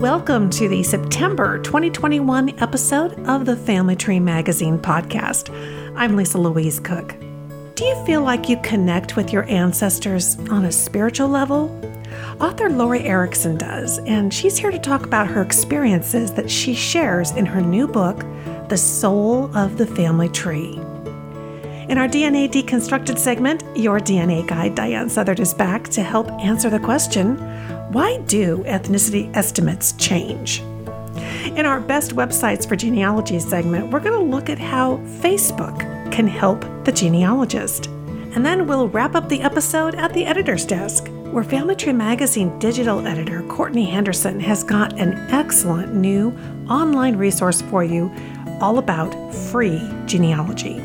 Welcome to the September 2021 episode of the Family Tree Magazine podcast. I'm Lisa Louise Cooke. Do you feel like you connect with your ancestors on a spiritual level? Author Lori Erickson does, and she's here to talk about her experiences that she shares in her new book, The Soul of the Family Tree. In our DNA Deconstructed segment, your DNA guide, Diahan Southard, is back to help answer the question, why do ethnicity estimates change? In our Best Websites for Genealogy segment, we're going to look at how Facebook can help the genealogist. And then we'll wrap up the episode at the editor's desk, where Family Tree Magazine digital editor Courtney Henderson has got an excellent new online resource for you all about free genealogy.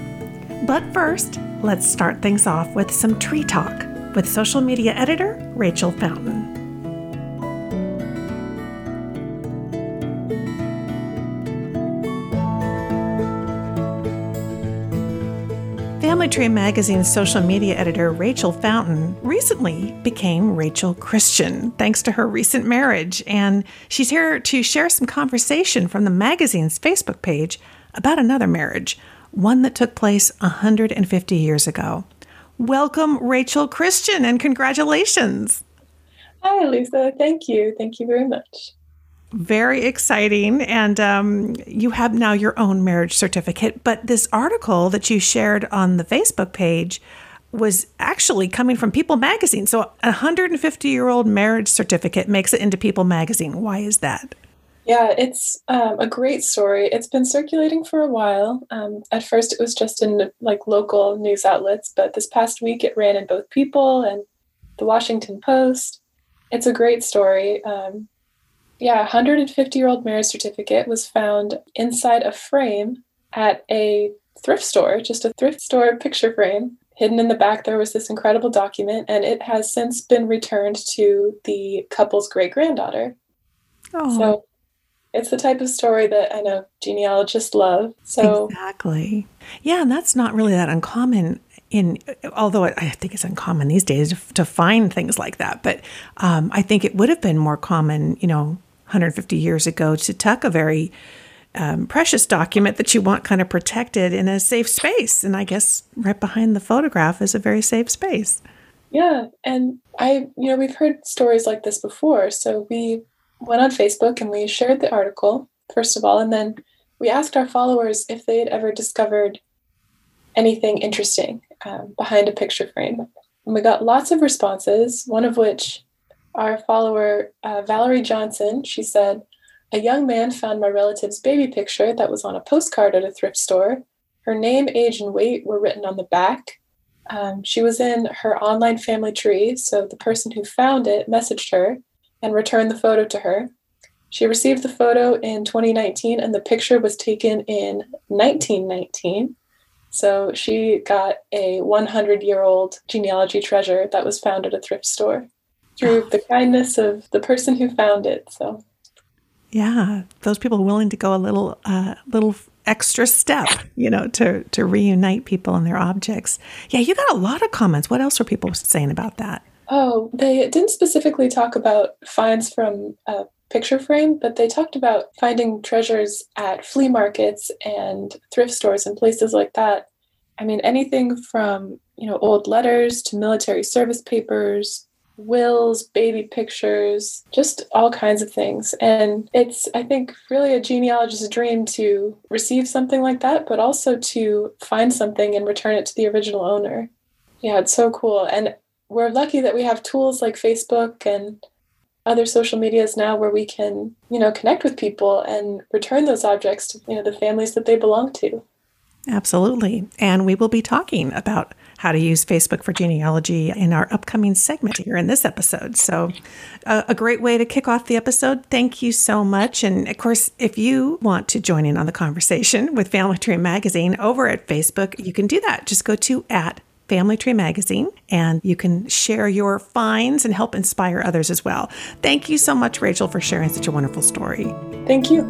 But first, let's start things off with some tree talk with social media editor Rachel Fountain. Family Tree Magazine's social media editor Rachel Fountain recently became Rachel Christian thanks to her recent marriage, and she's here to share some conversation from the magazine's Facebook page about another marriage, one that took place 150 years ago. Welcome, Rachel Christian, and congratulations. Hi, Lisa. Thank you. Thank you very much. Very exciting. And you have now your own marriage certificate. But this article that you shared on the Facebook page was actually coming from People Magazine. So a 150-year-old marriage certificate makes it into People Magazine. Why is that? Yeah, it's a great story. It's been circulating for a while. At first, it was just in like local news outlets, but this past week it ran in both People and the Washington Post. It's a great story. Yeah, a 150-year-old marriage certificate was found inside a frame at a thrift store, just a thrift store picture frame. Hidden in the back, there was this incredible document, and it has since been returned to the couple's great-granddaughter. Oh. So it's the type of story that I know genealogists love. So exactly. Yeah, and that's not really that uncommon, although I think it's uncommon these days to find things like that. But I think it would have been more common, 150 years ago to tuck a very precious document that you want kind of protected in a safe space. And I guess right behind the photograph is a very safe space. Yeah. And we've heard stories like this before. So we went on Facebook and we shared the article, first of all, and then we asked our followers if they had ever discovered anything interesting behind a picture frame. And we got lots of responses, one of which our follower, Valerie Johnson, she said, "A young man found my relative's baby picture that was on a postcard at a thrift store. Her name, age, and weight were written on the back. She was in her online family tree, so the person who found it messaged her and returned the photo to her. She received the photo in 2019, and the picture was taken in 1919. So she got a 100-year-old genealogy treasure that was found at a thrift store through the kindness of the person who found it." So, yeah, those people willing to go a little extra step, to reunite people and their objects. Yeah, you got a lot of comments. What else were people saying about that? Oh, they didn't specifically talk about finds from a picture frame, but they talked about finding treasures at flea markets and thrift stores and places like that. I mean, anything from, old letters to military service papers, wills, baby pictures, just all kinds of things. And it's, I think, really a genealogist's dream to receive something like that, but also to find something and return it to the original owner. Yeah, it's so cool. And we're lucky that we have tools like Facebook and other social medias now where we can, connect with people and return those objects to, the families that they belong to. Absolutely. And we will be talking about how to use Facebook for genealogy in our upcoming segment here in this episode. So a great way to kick off the episode. Thank you so much. And of course, if you want to join in on the conversation with Family Tree Magazine over at Facebook, you can do that. Just go to @ Family Tree Magazine, and you can share your finds and help inspire others as well. Thank you so much, Rachel, for sharing such a wonderful story. Thank you.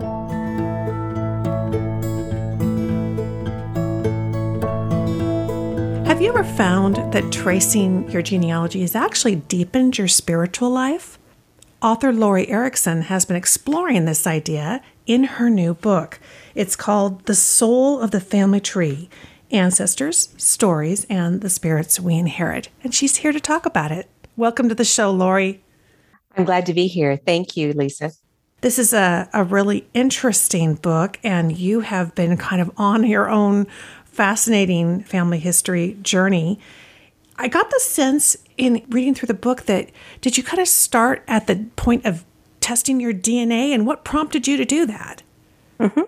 Have you ever found that tracing your genealogy has actually deepened your spiritual life? Author Lori Erickson has been exploring this idea in her new book. It's called The Soul of the Family Tree, Ancestors, Stories, and the Spirits We Inherit. And she's here to talk about it. Welcome to the show, Lori. I'm glad to be here. Thank you, Lisa. This is a really interesting book, and you have been kind of on your own fascinating family history journey. I got the sense in reading through the book that, did you kind of start at the point of testing your DNA, and what prompted you to do that? Mm-hmm.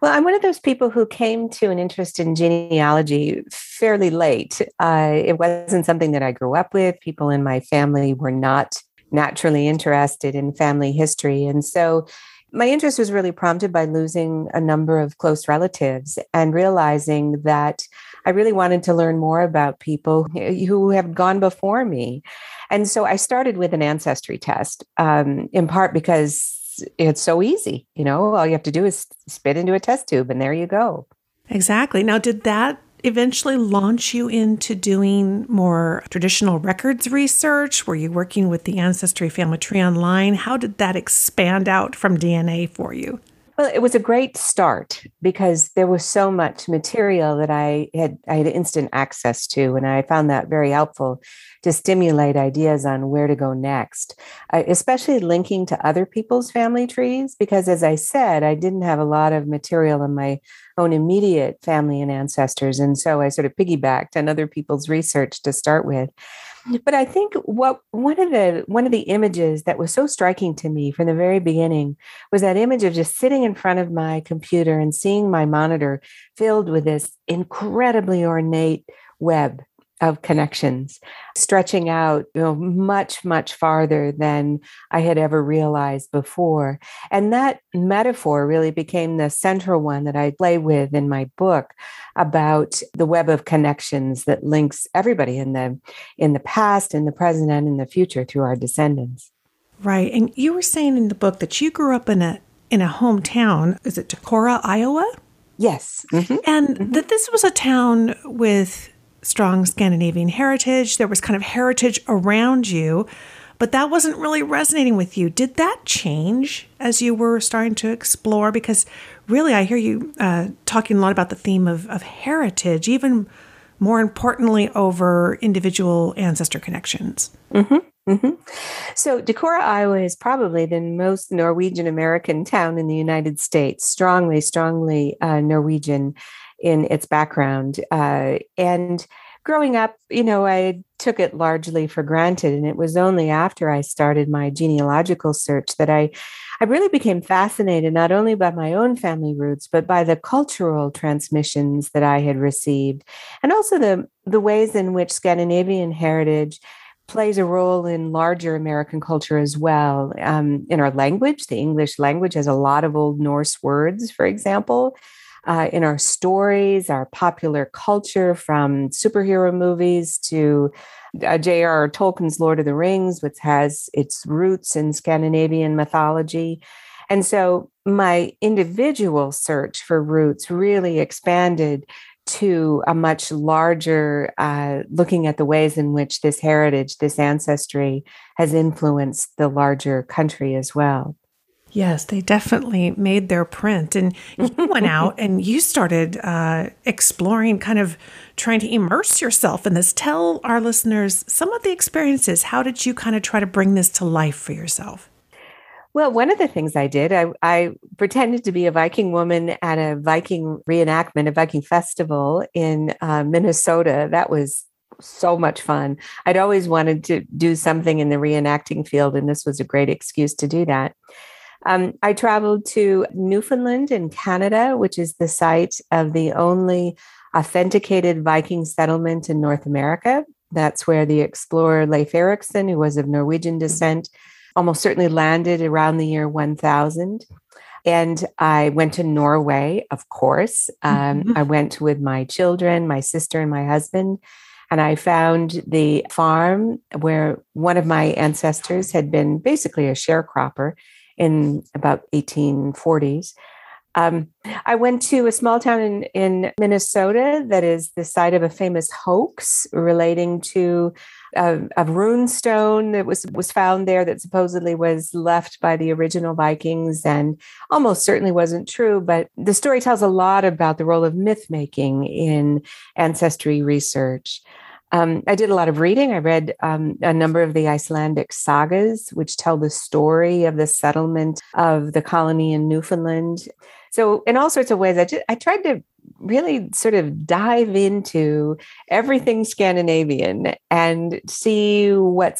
Well, I'm one of those people who came to an interest in genealogy fairly late. It wasn't something that I grew up with. People in my family were not naturally interested in family history. And so my interest was really prompted by losing a number of close relatives and realizing that I really wanted to learn more about people who have gone before me. And so I started with an ancestry test, in part because it's so easy. You know, all you have to do is spit into a test tube and there you go. Exactly. Now, did that eventually launch you into doing more traditional records research? Were you working with the Ancestry Family Tree Online? How did that expand out from DNA for you? Well, it was a great start because there was so much material that I had instant access to, and I found that very helpful to stimulate ideas on where to go next, especially linking to other people's family trees, because as I said, I didn't have a lot of material in my own immediate family and ancestors, and so I sort of piggybacked on other people's research to start with. But I think what one of the images that was so striking to me from the very beginning was that image of just sitting in front of my computer and seeing my monitor filled with this incredibly ornate web of connections stretching out, you know, much, much farther than I had ever realized before. And that metaphor really became the central one that I play with in my book about the web of connections that links everybody in the past, in the present, and in the future through our descendants. Right. And you were saying in the book that you grew up in a hometown, is it Decorah, Iowa? Yes. Mm-hmm. And mm-hmm. that this was a town with strong Scandinavian heritage. There was kind of heritage around you, but that wasn't really resonating with you. Did that change as you were starting to explore? Because really, I hear you talking a lot about the theme of heritage, even more importantly over individual ancestor connections. Mm-hmm. Mm-hmm. So Decorah, Iowa is probably the most Norwegian-American town in the United States, strongly Norwegian in its background. And growing up, you know, I took it largely for granted. And it was only after I started my genealogical search that I really became fascinated not only by my own family roots, but by the cultural transmissions that I had received, and also the ways in which Scandinavian heritage plays a role in larger American culture as well. In our language, the English language has a lot of Old Norse words, for example. In our stories, our popular culture, from superhero movies to J.R.R. Tolkien's Lord of the Rings, which has its roots in Scandinavian mythology. And so my individual search for roots really expanded to a much larger looking at the ways in which this heritage, this ancestry has influenced the larger country as well. Yes, they definitely made their print. And you went out and you started exploring, kind of trying to immerse yourself in this. Tell our listeners some of the experiences. How did you kind of try to bring this to life for yourself? Well, one of the things I did, I pretended to be a Viking woman at a Viking reenactment, a Viking festival in Minnesota. That was so much fun. I'd always wanted to do something in the reenacting field, and this was a great excuse to do that. I traveled to Newfoundland in Canada, which is the site of the only authenticated Viking settlement in North America. That's where the explorer Leif Erikson, who was of Norwegian descent, almost certainly landed around the year 1000. And I went to Norway, of course. Mm-hmm. I went with my children, my sister, and my husband. And I found the farm where one of my ancestors had been basically a sharecropper in about 1840s. I went to a small town in Minnesota that is the site of a famous hoax relating to a rune stone that was found there that supposedly was left by the original Vikings and almost certainly wasn't true. But the story tells a lot about the role of myth-making in ancestry research. I did a lot of reading. I read a number of the Icelandic sagas, which tell the story of the settlement of the colony in Newfoundland. So in all sorts of ways, I tried to really sort of dive into everything Scandinavian and see what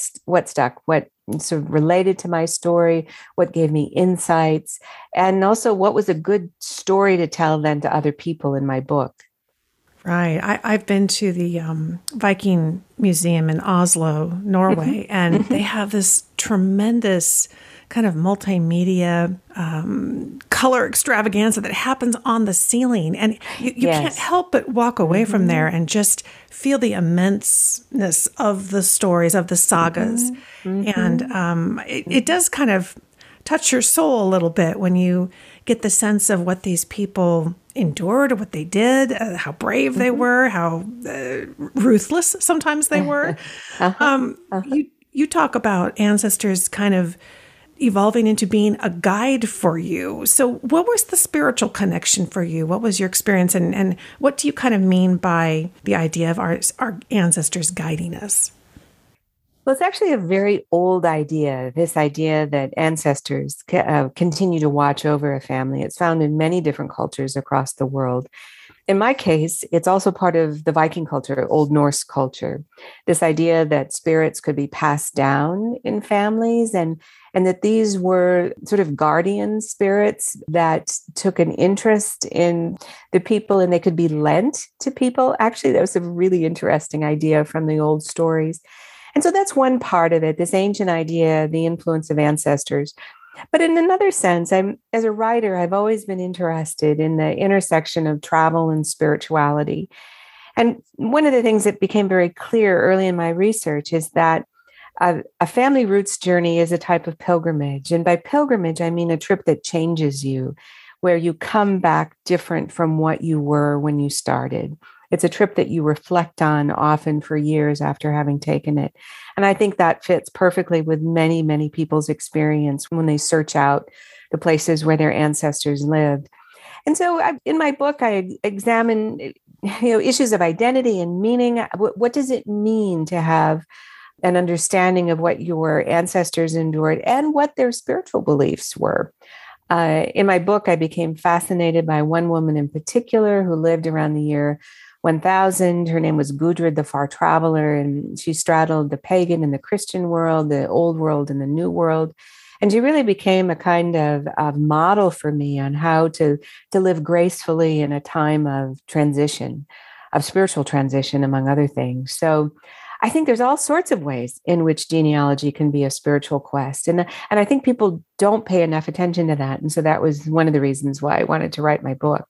stuck, what sort of related to my story, what gave me insights, and also what was a good story to tell then to other people in my book. Right. I've been to the Viking Museum in Oslo, Norway, and they have this tremendous kind of multimedia color extravaganza that happens on the ceiling. And you can't help but walk away from there and just feel the immenseness of the stories, of the sagas. And it does kind of touch your soul a little bit when you get the sense of what these people endured, what they did, how brave they were, how ruthless sometimes they were. You talk about ancestors kind of evolving into being a guide for you. So what was the spiritual connection for you? What was your experience? And what do you kind of mean by the idea of our ancestors guiding us? Well, it's actually a very old idea, this idea that ancestors continue to watch over a family. It's found in many different cultures across the world. In my case, it's also part of the Viking culture, Old Norse culture, this idea that spirits could be passed down in families and that these were sort of guardian spirits that took an interest in the people and they could be lent to people. Actually, that was a really interesting idea from the old stories. And so that's one part of it, this ancient idea, the influence of ancestors. But in another sense, as a writer, I've always been interested in the intersection of travel and spirituality. And one of the things that became very clear early in my research is that a family roots journey is a type of pilgrimage. And by pilgrimage, I mean a trip that changes you, where you come back different from what you were when you started. It's a trip that you reflect on often for years after having taken it. And I think that fits perfectly with many, many people's experience when they search out the places where their ancestors lived. And so in my book, I examine issues of identity and meaning. What does it mean to have an understanding of what your ancestors endured and what their spiritual beliefs were? In my book, I became fascinated by one woman in particular who lived around the year 1000. Her name was Gudrid, the Far Traveler, and she straddled the pagan and the Christian world, the old world and the new world. And she really became a kind of model for me on how to live gracefully in a time of transition, of spiritual transition, among other things. So I think there's all sorts of ways in which genealogy can be a spiritual quest. And I think people don't pay enough attention to that. And so that was one of the reasons why I wanted to write my book.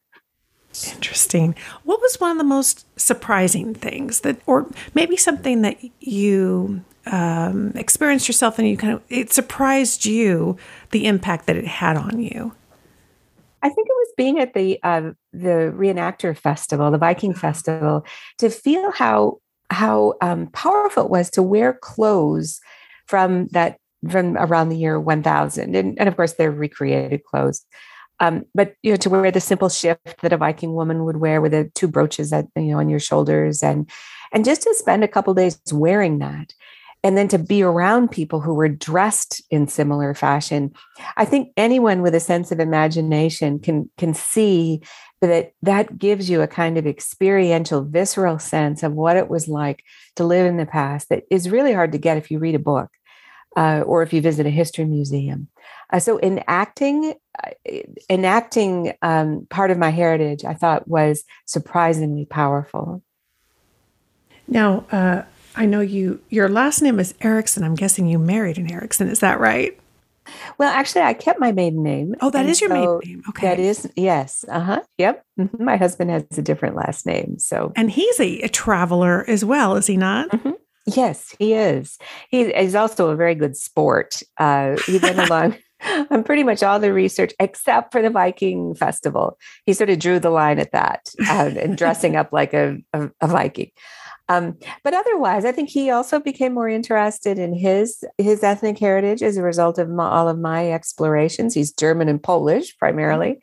Interesting. What was one of the most surprising things or maybe something that you experienced yourself and it surprised you, the impact that it had on you? I think it was being at the Reenactor Festival, the Viking Festival, to feel how powerful it was to wear clothes from around the year 1000. And of course, they're recreated clothes. But to wear the simple shift that a Viking woman would wear with the two brooches on your shoulders and just to spend a couple of days wearing that. And then to be around people who were dressed in similar fashion. I think anyone with a sense of imagination can see that gives you a kind of experiential, visceral sense of what it was like to live in the past that is really hard to get if you read a book or if you visit a history museum. So enacting part of my heritage, I thought was surprisingly powerful. Now, I know your last name is Erickson. I'm guessing you married an Erickson. Is that right? Well, actually, I kept my maiden name. Oh, that is your maiden name. Okay. That is, yes. Uh-huh. Yep. Mm-hmm. My husband has a different last name. So, and he's a traveler as well, is he not? Mm-hmm. Yes, he is. He's also a very good sport. He went along on pretty much all the research except for the Viking festival. He sort of drew the line at that and dressing up like a Viking. But otherwise, I think he also became more interested in his ethnic heritage as a result of all of my explorations. He's German and Polish primarily.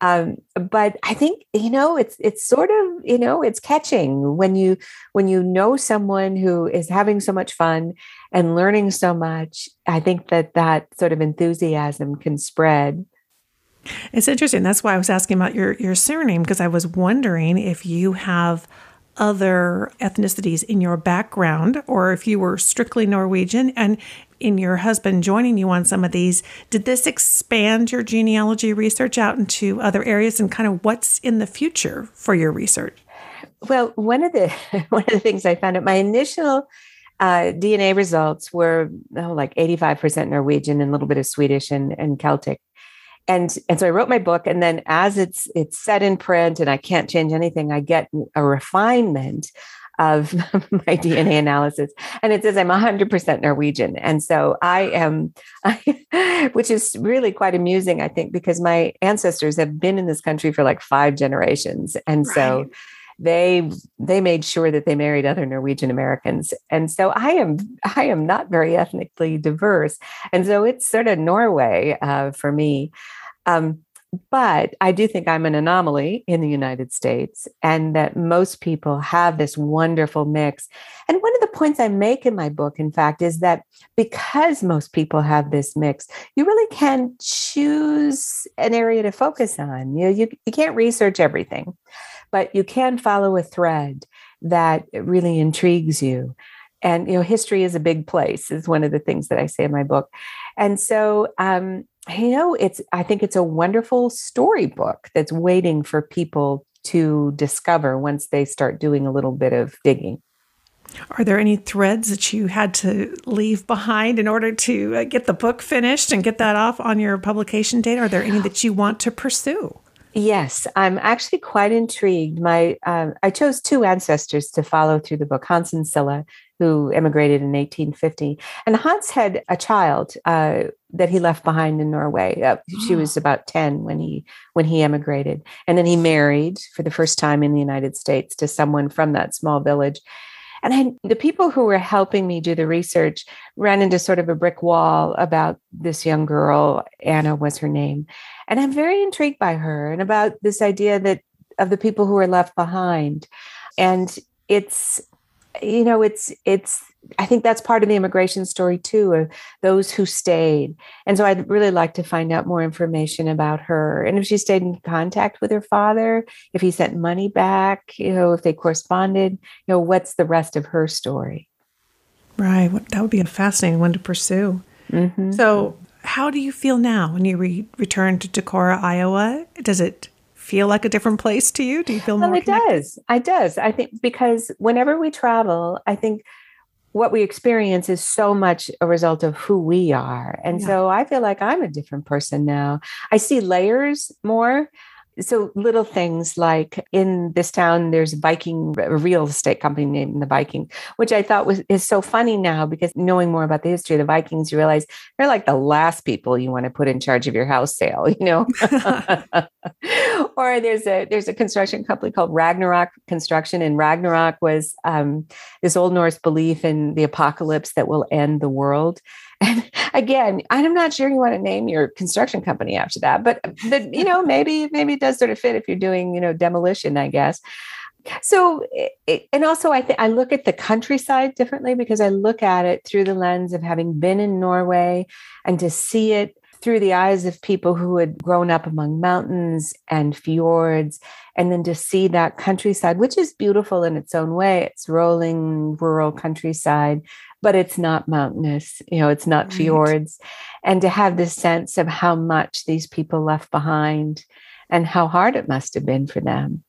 But I think, it's sort of, it's catching when you know someone who is having so much fun and learning so much. I think that sort of enthusiasm can spread. It's interesting. That's why I was asking about your surname, because I was wondering if you have other ethnicities in your background, or if you were strictly Norwegian, and in your husband joining you on some of these, did this expand your genealogy research out into other areas, and kind of what's in the future for your research? Well, one of the things I found out, my initial DNA results were like 85% Norwegian and a little bit of Swedish and Celtic. And so I wrote my book, and then as it's set in print and I can't change anything, I get a refinement of my DNA analysis, and it says I'm 100% Norwegian. And so I am, which is really quite amusing, I think, because my ancestors have been in this country for like 5 generations. And so they made sure that they married other Norwegian Americans. And so I am not very ethnically diverse. And so it's sort of Norway for me. But I do think I'm an anomaly in the United States, and that most people have this wonderful mix. And one of the points I make in my book, in fact, is that because most people have this mix, you really can choose an area to focus on. You can't research everything, but you can follow a thread that really intrigues you. And, history is a big place, is one of the things that I say in my book. And so, I think it's a wonderful storybook that's waiting for people to discover once they start doing a little bit of digging. Are there any threads that you had to leave behind in order to get the book finished and get that off on your publication date? Are there any that you want to pursue? Yes, I'm actually quite intrigued. I chose 2 ancestors to follow through the book, Hans and Silla, who emigrated in 1850. And Hans had a child that he left behind in Norway. She was about 10 when he emigrated. And then he married for the first time in the United States to someone from that small village. And the people who were helping me do the research ran into sort of a brick wall about this young girl. Anna was her name. And I'm very intrigued by her and about this idea that of the people who are left behind. And it's I think that's part of the immigration story too, of those who stayed. And so I'd really like to find out more information about her, and if she stayed in contact with her father, if he sent money back, if they corresponded, what's the rest of her story. Right. That would be a fascinating one to pursue. Mm-hmm. So how do you feel now when you return to Decorah, Iowa? Does it feel like a different place to you? Do you feel more connected? It does. I think because whenever we travel, I think what we experience is so much a result of who we are. And so I feel like I'm a different person now. I see layers more. So little things like in this town, there's a real estate company named the Viking, which I thought is so funny now, because knowing more about the history of the Vikings, you realize they're like the last people you want to put in charge of your house sale, Or there's a construction company called Ragnarok Construction, and Ragnarok was this Old Norse belief in the apocalypse that will end the world. And again, I'm not sure you want to name your construction company after that, but maybe it does sort of fit if you're doing, demolition, I guess. So, and also I look at the countryside differently, because I look at it through the lens of having been in Norway, and to see it through the eyes of people who had grown up among mountains and fjords, and then to see that countryside, which is beautiful in its own way. It's rolling rural countryside, but it's not mountainous, it's not fjords. And to have this sense of how much these people left behind and how hard it must have been for them.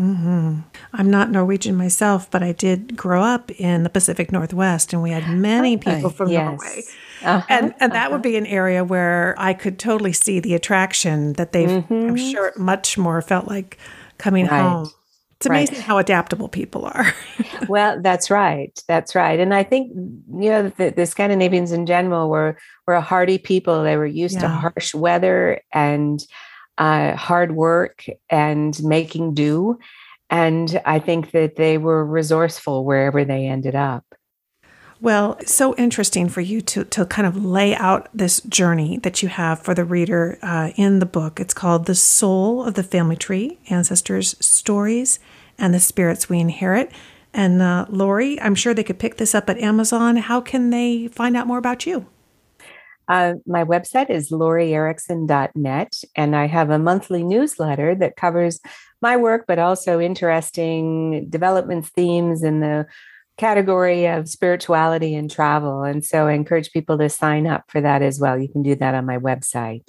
Mm-hmm. I'm not Norwegian myself, but I did grow up in the Pacific Northwest, and we had many people from Norway. Uh-huh. And that would be an area where I could totally see the attraction that they've, I'm sure, much more felt like coming home. It's amazing how adaptable people are. Well, that's right. That's right. And I think, you know, the Scandinavians in general were a hardy people. They were used to harsh weather and hard work and making do. And I think that they were resourceful wherever they ended up. Well, so interesting for you to kind of lay out this journey that you have for the reader in the book. It's called The Soul of the Family Tree, Ancestors, Stories, and the Spirits We Inherit. And Lori, I'm sure they could pick this up at Amazon. How can they find out more about you? My website is LoriErickson.net, and I have a monthly newsletter that covers my work, but also interesting developments, themes in the category of spirituality and travel. And so I encourage people to sign up for that as well. You can do that on my website.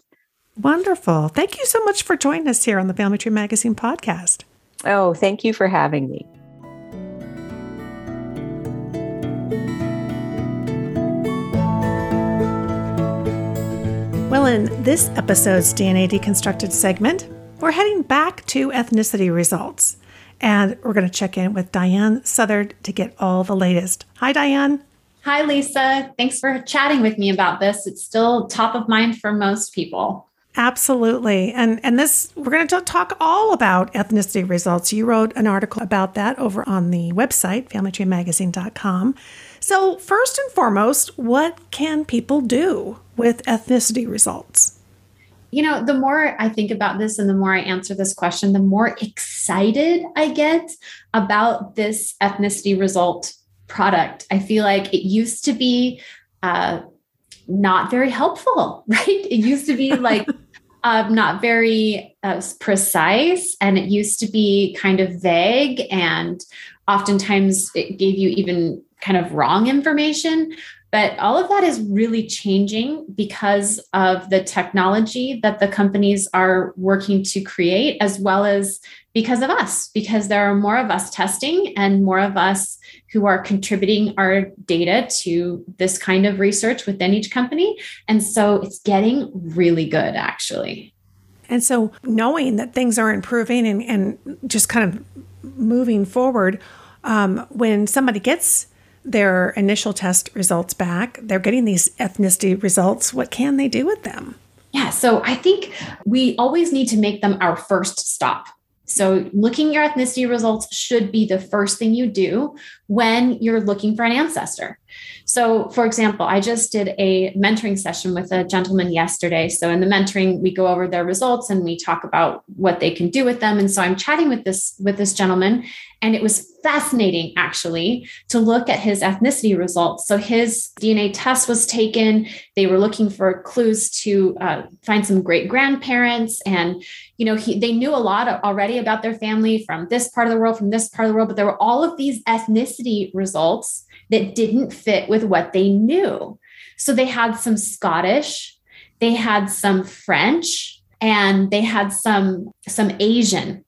Wonderful. Thank you so much for joining us here on the Family Tree Magazine podcast. Oh, thank you for having me. Well, in this episode's DNA Deconstructed segment, we're heading back to ethnicity results. And we're going to check in with Diahan Southard to get all the latest. Hi, Diahan. Hi, Lisa. Thanks for chatting with me about this. It's still top of mind for most people. Absolutely. And this, we're going to talk all about ethnicity results. You wrote an article about that over on the website, FamilyTreeMagazine.com. So first and foremost, what can people do with ethnicity results? You know, the more I think about this and the more I answer this question, the more excited I get about this ethnicity result product. I feel like it used to be not very helpful, right? It used to be like not very precise, and it used to be kind of vague, and oftentimes it gave you even kind of wrong information. But all of that is really changing because of the technology that the companies are working to create, as well as because of us, because there are more of us testing and more of us who are contributing our data to this kind of research within each company. And so it's getting really good, actually. And so knowing that things are improving and just kind of moving forward, when somebody gets their initial test results back, they're getting these ethnicity results. What can they do with them? Yeah, so I think we always need to make them our first stop. So looking at your ethnicity results should be the first thing you do when you're looking for an ancestor. So for example, I just did a mentoring session with a gentleman yesterday. So in the mentoring, we go over their results and we talk about what they can do with them. And so I'm chatting with this gentleman, and it was fascinating actually to look at his ethnicity results. So his DNA test was taken. They were looking for clues to find some great grandparents. And, you know, they knew a lot already about their family from this part of the world, but there were all of these ethnicity results that didn't fit with what they knew. So they had some Scottish, they had some French, and they had some Asian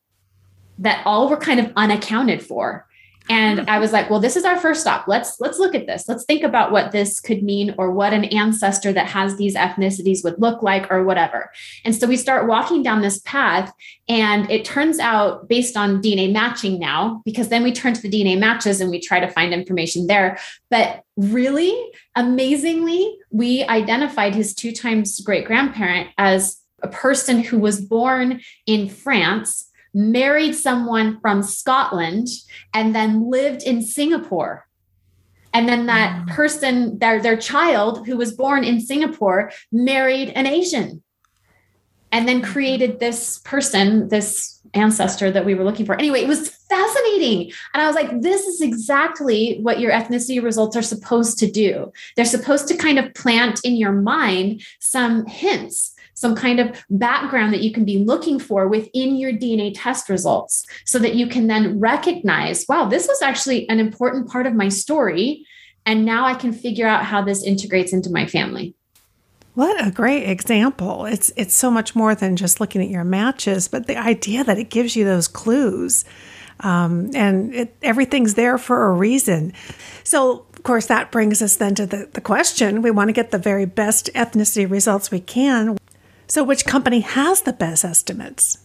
that all were kind of unaccounted for. And I was like, well, this is our first stop. Let's look at this. Let's think about what this could mean, or what an ancestor that has these ethnicities would look like, or whatever. And so we start walking down this path, and it turns out, based on DNA matching now, because then we turn to the DNA matches and we try to find information there. But really amazingly, we identified his 2 times great grandparent as a person who was born in France, married someone from Scotland, and then lived in Singapore. And then that person, their child who was born in Singapore, married an Asian, and then created this person, this ancestor that we were looking for. Anyway, it was fascinating. And I was like, this is exactly what your ethnicity results are supposed to do. They're supposed to kind of plant in your mind some hints, some kind of background that you can be looking for within your DNA test results, so that you can then recognize, wow, this was actually an important part of my story. And now I can figure out how this integrates into my family. What a great example. It's so much more than just looking at your matches, but the idea that it gives you those clues, and everything's there for a reason. So of course, that brings us then to the question. We want to get the very best ethnicity results we can. So which company has the best estimates?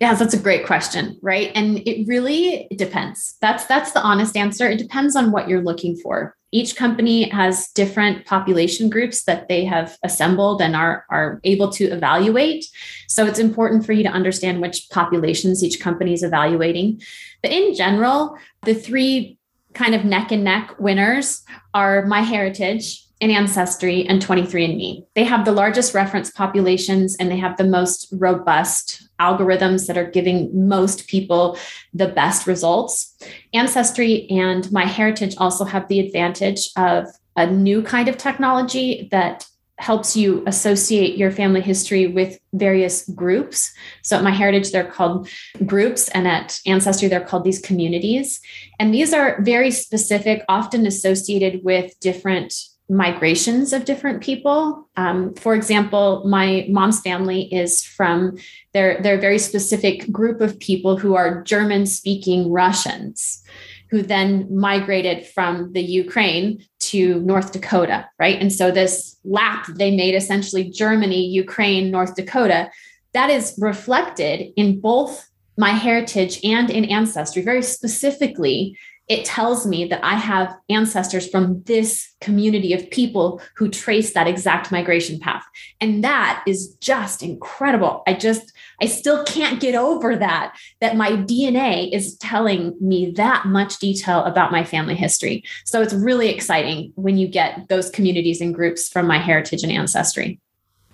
Yeah, that's a great question, right? And it really depends. That's the honest answer. It depends on what you're looking for. Each company has different population groups that they have assembled and are able to evaluate. So it's important for you to understand which populations each company is evaluating. But in general, the three kind of neck and neck winners are MyHeritage, and Ancestry, and 23andMe. They have the largest reference populations and they have the most robust algorithms that are giving most people the best results. Ancestry and MyHeritage also have the advantage of a new kind of technology that helps you associate your family history with various groups. So at MyHeritage, they're called groups, and at Ancestry, they're called these communities. And these are very specific, often associated with different migrations of different people. For example, my mom's family is from their very specific group of people who are German-speaking Russians, who then migrated from the Ukraine to North Dakota, right? And so this lap they made, essentially Germany, Ukraine, North Dakota, that is reflected in both MyHeritage and in Ancestry. Very specifically, it tells me that I have ancestors from this community of people who trace that exact migration path. And that is just incredible. I still can't get over that my DNA is telling me that much detail about my family history. So it's really exciting when you get those communities and groups from MyHeritage and Ancestry.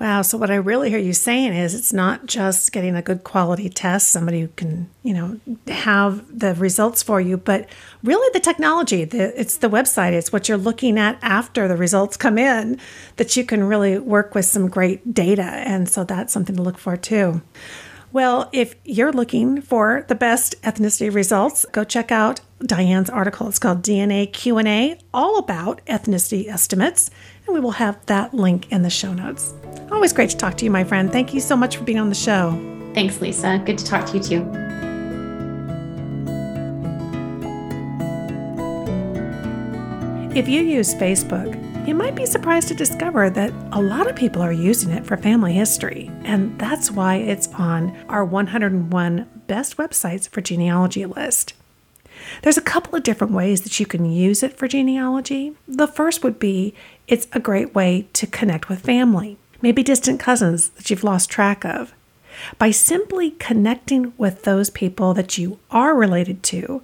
Wow. So what I really hear you saying is it's not just getting a good quality test, somebody who can, have the results for you, but really the technology, it's the website, it's what you're looking at after the results come in that you can really work with some great data. And so that's something to look for too. Well, if you're looking for the best ethnicity results, go check out Diahan's article. It's called DNA Q&A, all about ethnicity estimates. And we will have that link in the show notes. Always great to talk to you, my friend. Thank you so much for being on the show. Thanks, Lisa. Good to talk to you too. If you use Facebook, you might be surprised to discover that a lot of people are using it for family history, and that's why it's on our 101 Best Websites for Genealogy list. There's a couple of different ways that you can use it for genealogy. The first would be it's a great way to connect with family, maybe distant cousins that you've lost track of. By simply connecting with those people that you are related to,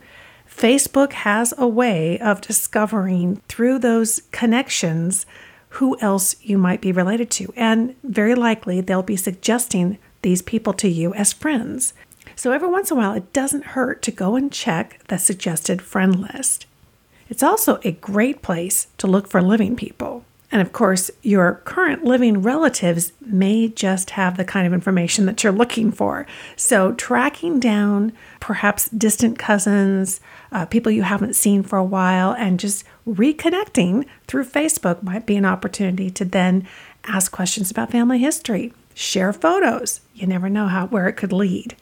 Facebook has a way of discovering through those connections who else you might be related to. And very likely they'll be suggesting these people to you as friends. So every once in a while, it doesn't hurt to go and check the suggested friend list. It's also a great place to look for living people. And of course, your current living relatives may just have the kind of information that you're looking for. So tracking down perhaps distant cousins, people you haven't seen for a while, and just reconnecting through Facebook might be an opportunity to then ask questions about family history, share photos. You never know where it could lead.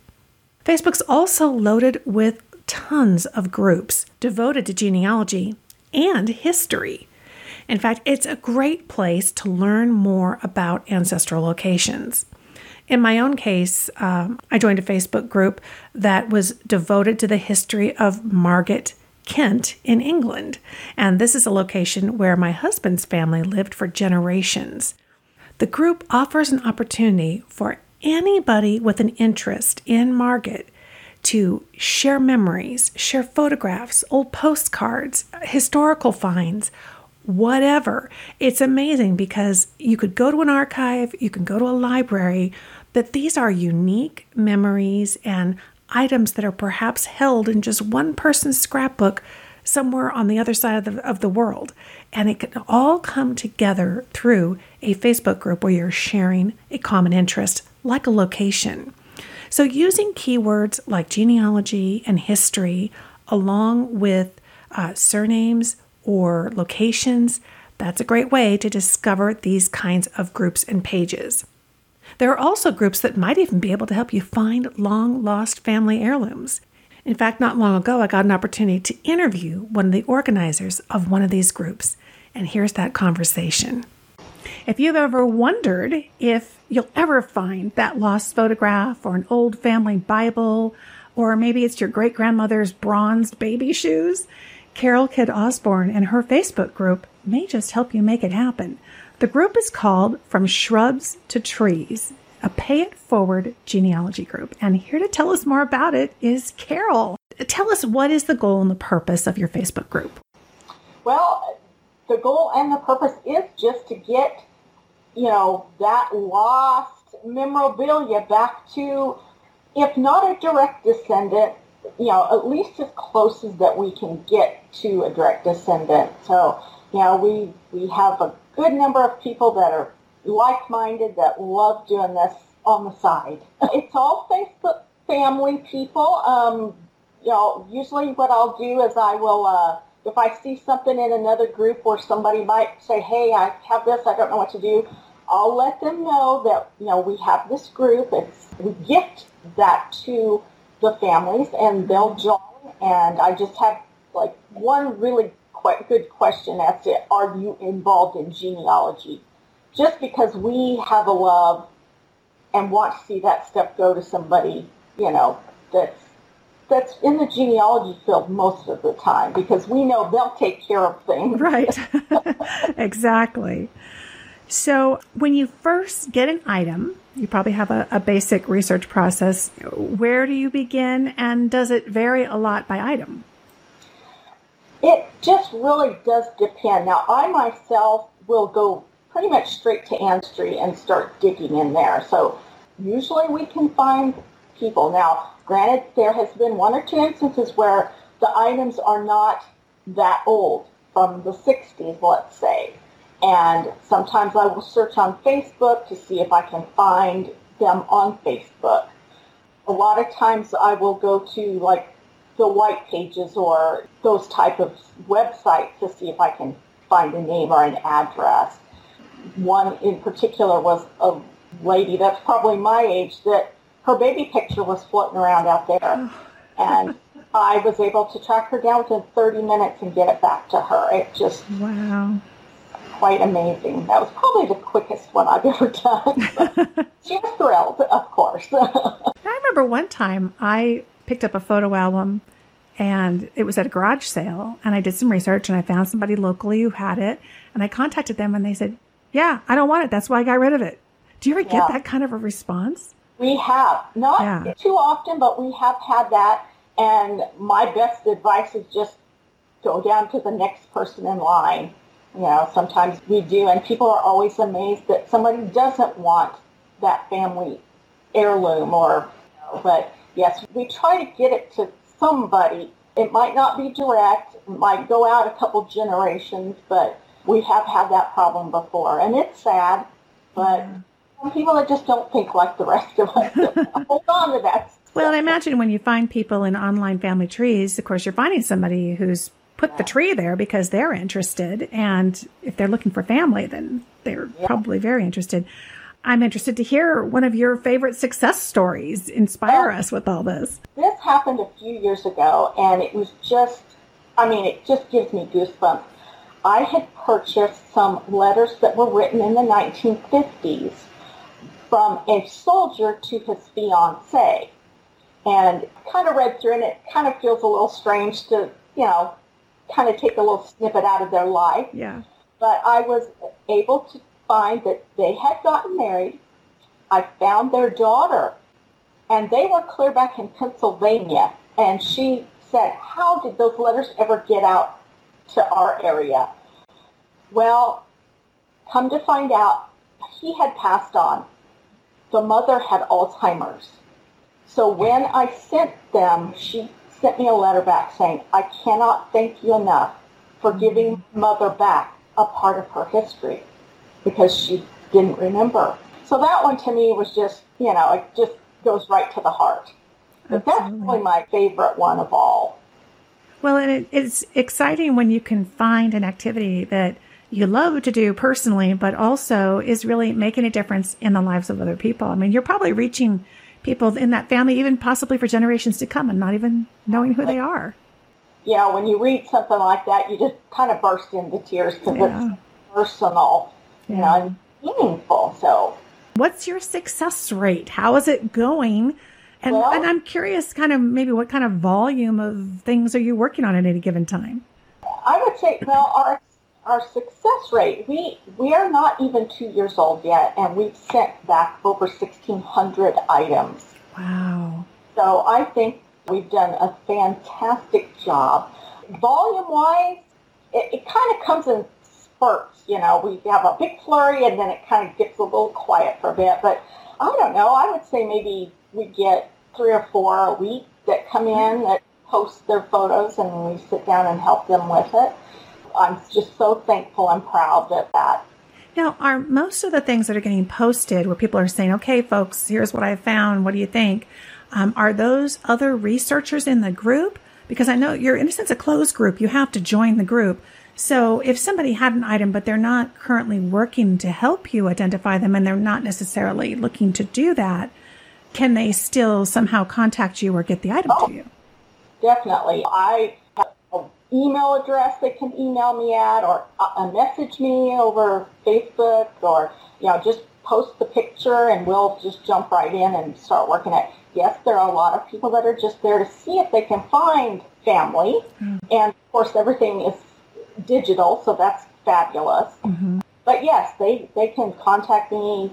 Facebook's also loaded with tons of groups devoted to genealogy and history. In fact, it's a great place to learn more about ancestral locations. In my own case, I joined a Facebook group that was devoted to the history of Margate, Kent in England. And this is a location where my husband's family lived for generations. The group offers an opportunity for anybody with an interest in Margate to share memories, share photographs, old postcards, historical finds, whatever. It's amazing because you could go to an archive, you can go to a library, but these are unique memories and items that are perhaps held in just one person's scrapbook somewhere on the other side of the world. And it can all come together through a Facebook group where you're sharing a common interest, like a location. So using keywords like genealogy and history, along with surnames, or locations, that's a great way to discover these kinds of groups and pages. There are also groups that might even be able to help you find long-lost family heirlooms. In fact, not long ago, I got an opportunity to interview one of the organizers of one of these groups, and here's that conversation. If you've ever wondered if you'll ever find that lost photograph or an old family Bible, or maybe it's your great-grandmother's bronzed baby shoes, Carol Kidd Osborne and her Facebook group may just help you make it happen. The group is called From Shrubs to Trees, a pay-it-forward genealogy group. And here to tell us more about it is Carol. Tell us, what is the goal and the purpose of your Facebook group? Well, the goal and the purpose is just to get, that lost memorabilia back to, if not a direct descendant, at least as close as that we can get to a direct descendant. So, we have a good number of people that are like-minded that love doing this on the side. It's all Facebook family people. Usually what I'll do is I will, if I see something in another group where somebody might say, hey, I have this, I don't know what to do, I'll let them know that, we have this group. We gift that to the families, and they'll join. And I just have, one really quite good question as to, are you involved in genealogy? Just because we have a love and want to see that stuff go to somebody, that's in the genealogy field most of the time, because we know they'll take care of things. Right. Exactly. So when you first get an item, you probably have a basic research process. Where do you begin, and does it vary a lot by item? It just really does depend. Now, I myself will go pretty much straight to Ancestry and start digging in there. So usually we can find people. Now, granted, there has been one or two instances where the items are not that old, from the 60s, let's say. And sometimes I will search on Facebook to see if I can find them on Facebook. A lot of times I will go to, the white pages or those type of websites to see if I can find a name or an address. One in particular was a lady that's probably my age that her baby picture was floating around out there. And I was able to track her down within 30 minutes and get it back to her. It just... Wow. Quite amazing. That was probably the quickest one I've ever done. She was thrilled, of course. I remember one time I picked up a photo album, and it was at a garage sale, and I did some research, and I found somebody locally who had it, and I contacted them, and they said, yeah, I don't want it. That's why I got rid of it. Do you ever get that kind of a response? We have. Not too often, but we have had that, and my best advice is just go down to the next person in line. Sometimes we do, and people are always amazed that somebody doesn't want that family heirloom or, but yes, we try to get it to somebody. It might not be direct, it might go out a couple generations, but we have had that problem before, and it's sad, but some people that just don't think like the rest of us hold on to that. Well, I imagine when you find people in online family trees, of course, you're finding somebody who's put the tree there because they're interested, and if they're looking for family, then they're probably very interested. I'm interested to hear one of your favorite success stories. Inspire us with all this. This happened a few years ago, and it was just, it just gives me goosebumps. I had purchased some letters that were written in the 1950s from a soldier to his fiancée, and kind of read through, and it kind of feels a little strange to, kind of take a little snippet out of their life. Yeah. But I was able to find that they had gotten married. I found their daughter, and they were clear back in Pennsylvania. And she said, how did those letters ever get out to our area? Well, come to find out, he had passed on. The mother had Alzheimer's. So when I sent them, she sent me a letter back saying, I cannot thank you enough for giving Mother back a part of her history, because she didn't remember. So that one to me was just, it just goes right to the heart. But that's really my favorite one of all. Well, and it's exciting when you can find an activity that you love to do personally, but also is really making a difference in the lives of other people. You're probably reaching people in that family, even possibly for generations to come, and not even knowing who they are. Yeah, when you read something like that, you just kind of burst into tears because it's personal. Yeah. meaningful. So what's your success rate? How is it going? And, well, and I'm curious kind of maybe what kind of volume of things are you working on at any given time? I would say, well, our success rate, we are not even 2 years old yet, and we've sent back over 1,600 items. Wow. So I think we've done a fantastic job. Volume-wise, it kind of comes in spurts. You know, we have a big flurry, and then it kind of gets a little quiet for a bit. But I don't know. I would say maybe we get 3 or 4 a week that come in that post their photos, and we sit down and help them with it. I'm just so thankful and proud of that. Now, are most of the things that are getting posted where people are saying, okay, folks, here's what I found, what do you think? Are those other researchers in the group? Because I know you're, in a sense, a closed group. You have to join the group. So if somebody had an item, but they're not currently working to help you identify them and they're not necessarily looking to do that, can they still somehow contact you or get the item to you? Definitely. I have an email address they can email me at, or message me over Facebook, or, you know, just post the picture and we'll just jump right in and start working it. Yes, there are a lot of people that are just there to see if they can find family. Mm-hmm. And, of course, everything is digital, so that's fabulous. Mm-hmm. But, yes, they can contact me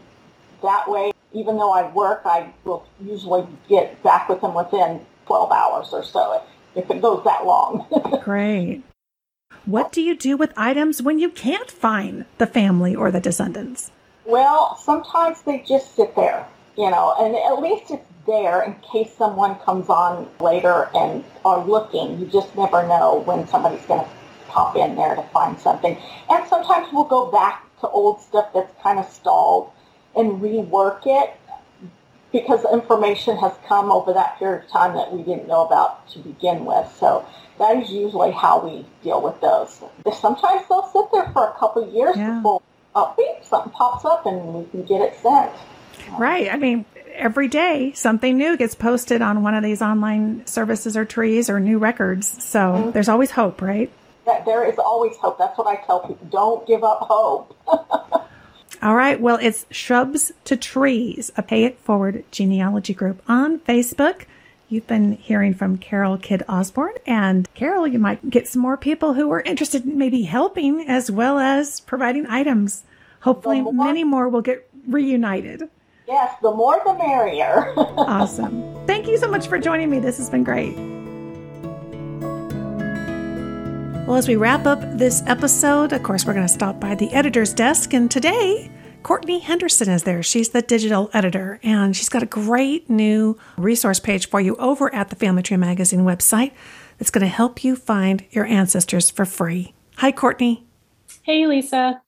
that way. Even though I work, I will usually get back with them within 12 hours or so, if it goes that long. Great. What do you do with items when you can't find the family or the descendants? Well, sometimes they just sit there, you know, and at least it's there in case someone comes on later and are looking. You just never know when somebody's going to pop in there to find something. And sometimes we'll go back to old stuff that's kind of stalled and rework it, because information has come over that period of time that we didn't know about to begin with. So that is usually how we deal with those. Sometimes they'll sit there for a couple of years before something pops up and we can get it sent. Right. I mean, every day something new gets posted on one of these online services or trees or new records. So there's always hope, right? There is always hope. That's what I tell people. Don't give up hope. All right. Well, it's Shrubs to Trees, a Pay It Forward genealogy group on Facebook. You've been hearing from Carol Kidd Osborne. And Carol, you might get some more people who are interested in maybe helping as well as providing items. Hopefully many more will get reunited. Yes, the more the merrier. Awesome. Thank you so much for joining me. This has been great. Well, as we wrap up this episode, of course, we're going to stop by the editor's desk. And today, Courtney Henderson is there. She's the digital editor, and she's got a great new resource page for you over at the Family Tree Magazine website that's going to help you find your ancestors for free. Hi, Courtney. Hey, Lisa.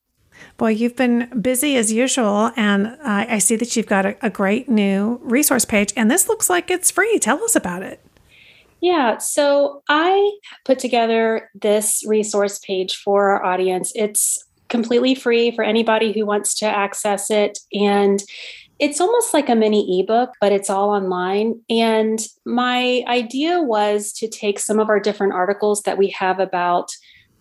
Boy, you've been busy as usual, and I see that you've got a great new resource page, and this looks like it's free. Tell us about it. Yeah, so I put together this resource page for our audience. It's completely free for anybody who wants to access it. And it's almost like a mini ebook, but it's all online. And my idea was to take some of our different articles that we have about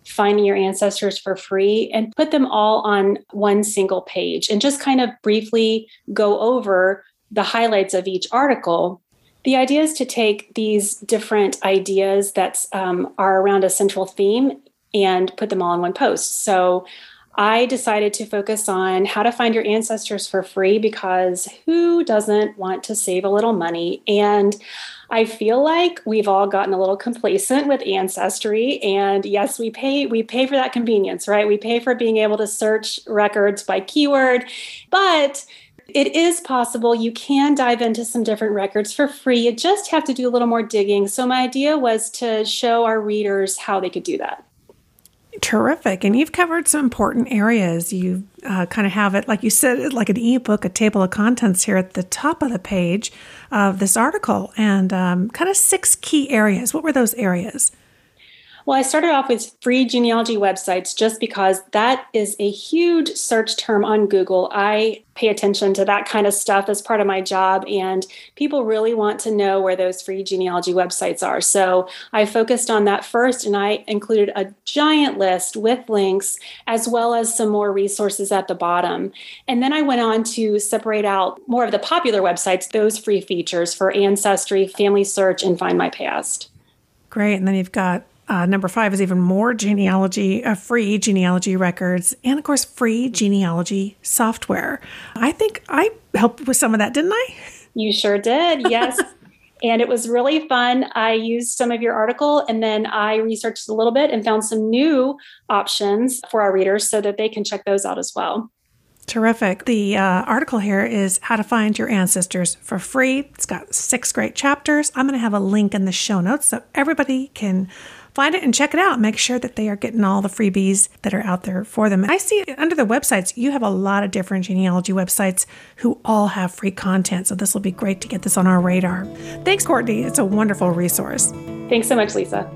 finding your ancestors for free and put them all on one single page and just kind of briefly go over the highlights of each article. The idea is to take these different ideas that are around a central theme and put them all in one post. So I decided to focus on how to find your ancestors for free, because who doesn't want to save a little money? And I feel like we've all gotten a little complacent with Ancestry. And yes, we pay for that convenience, right? We pay for being able to search records by keyword, but it is possible. You can dive into some different records for free. You just have to do a little more digging. So my idea was to show our readers how they could do that. Terrific. And you've covered some important areas. You kind of have it, like you said, like an ebook, a table of contents here at the top of the page of this article, and kind of 6 key areas. What were those areas? Well, I started off with free genealogy websites just because that is a huge search term on Google. I pay attention to that kind of stuff as part of my job, and people really want to know where those free genealogy websites are. So I focused on that first, and I included a giant list with links as well as some more resources at the bottom. And then I went on to separate out more of the popular websites, those free features for Ancestry, FamilySearch, and Find My Past. Great. And then you've got number 5 is even more genealogy, free genealogy records, and of course, free genealogy software. I think I helped with some of that, didn't I? You sure did. Yes. And it was really fun. I used some of your article, and then I researched a little bit and found some new options for our readers so that they can check those out as well. Terrific. The article here is How to Find Your Ancestors for Free. It's got 6 great chapters. I'm going to have a link in the show notes so everybody can find it and check it out. Make sure that they are getting all the freebies that are out there for them. I see under the websites, you have a lot of different genealogy websites who all have free content. So this will be great to get this on our radar. Thanks, Courtney. It's a wonderful resource. Thanks so much, Lisa.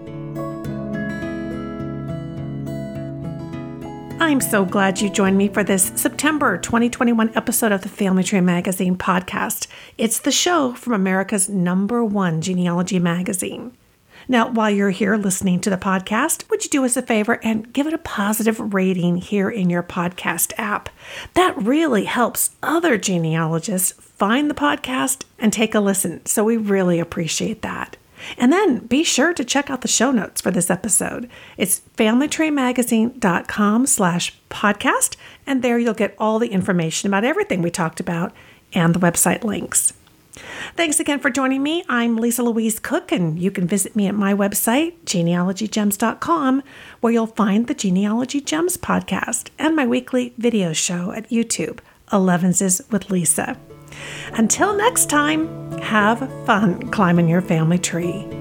I'm so glad you joined me for this September 2021 episode of the Family Tree Magazine podcast. It's the show from America's #1 genealogy magazine. Now, while you're here listening to the podcast, would you do us a favor and give it a positive rating here in your podcast app? That really helps other genealogists find the podcast and take a listen. So we really appreciate that. And then be sure to check out the show notes for this episode. It's FamilyTreeMagazine.com/podcast. And there you'll get all the information about everything we talked about and the website links. Thanks again for joining me. I'm Lisa Louise Cooke, and you can visit me at my website, genealogygems.com, where you'll find the Genealogy Gems podcast and my weekly video show at YouTube, Elevenses with Lisa. Until next time, have fun climbing your family tree.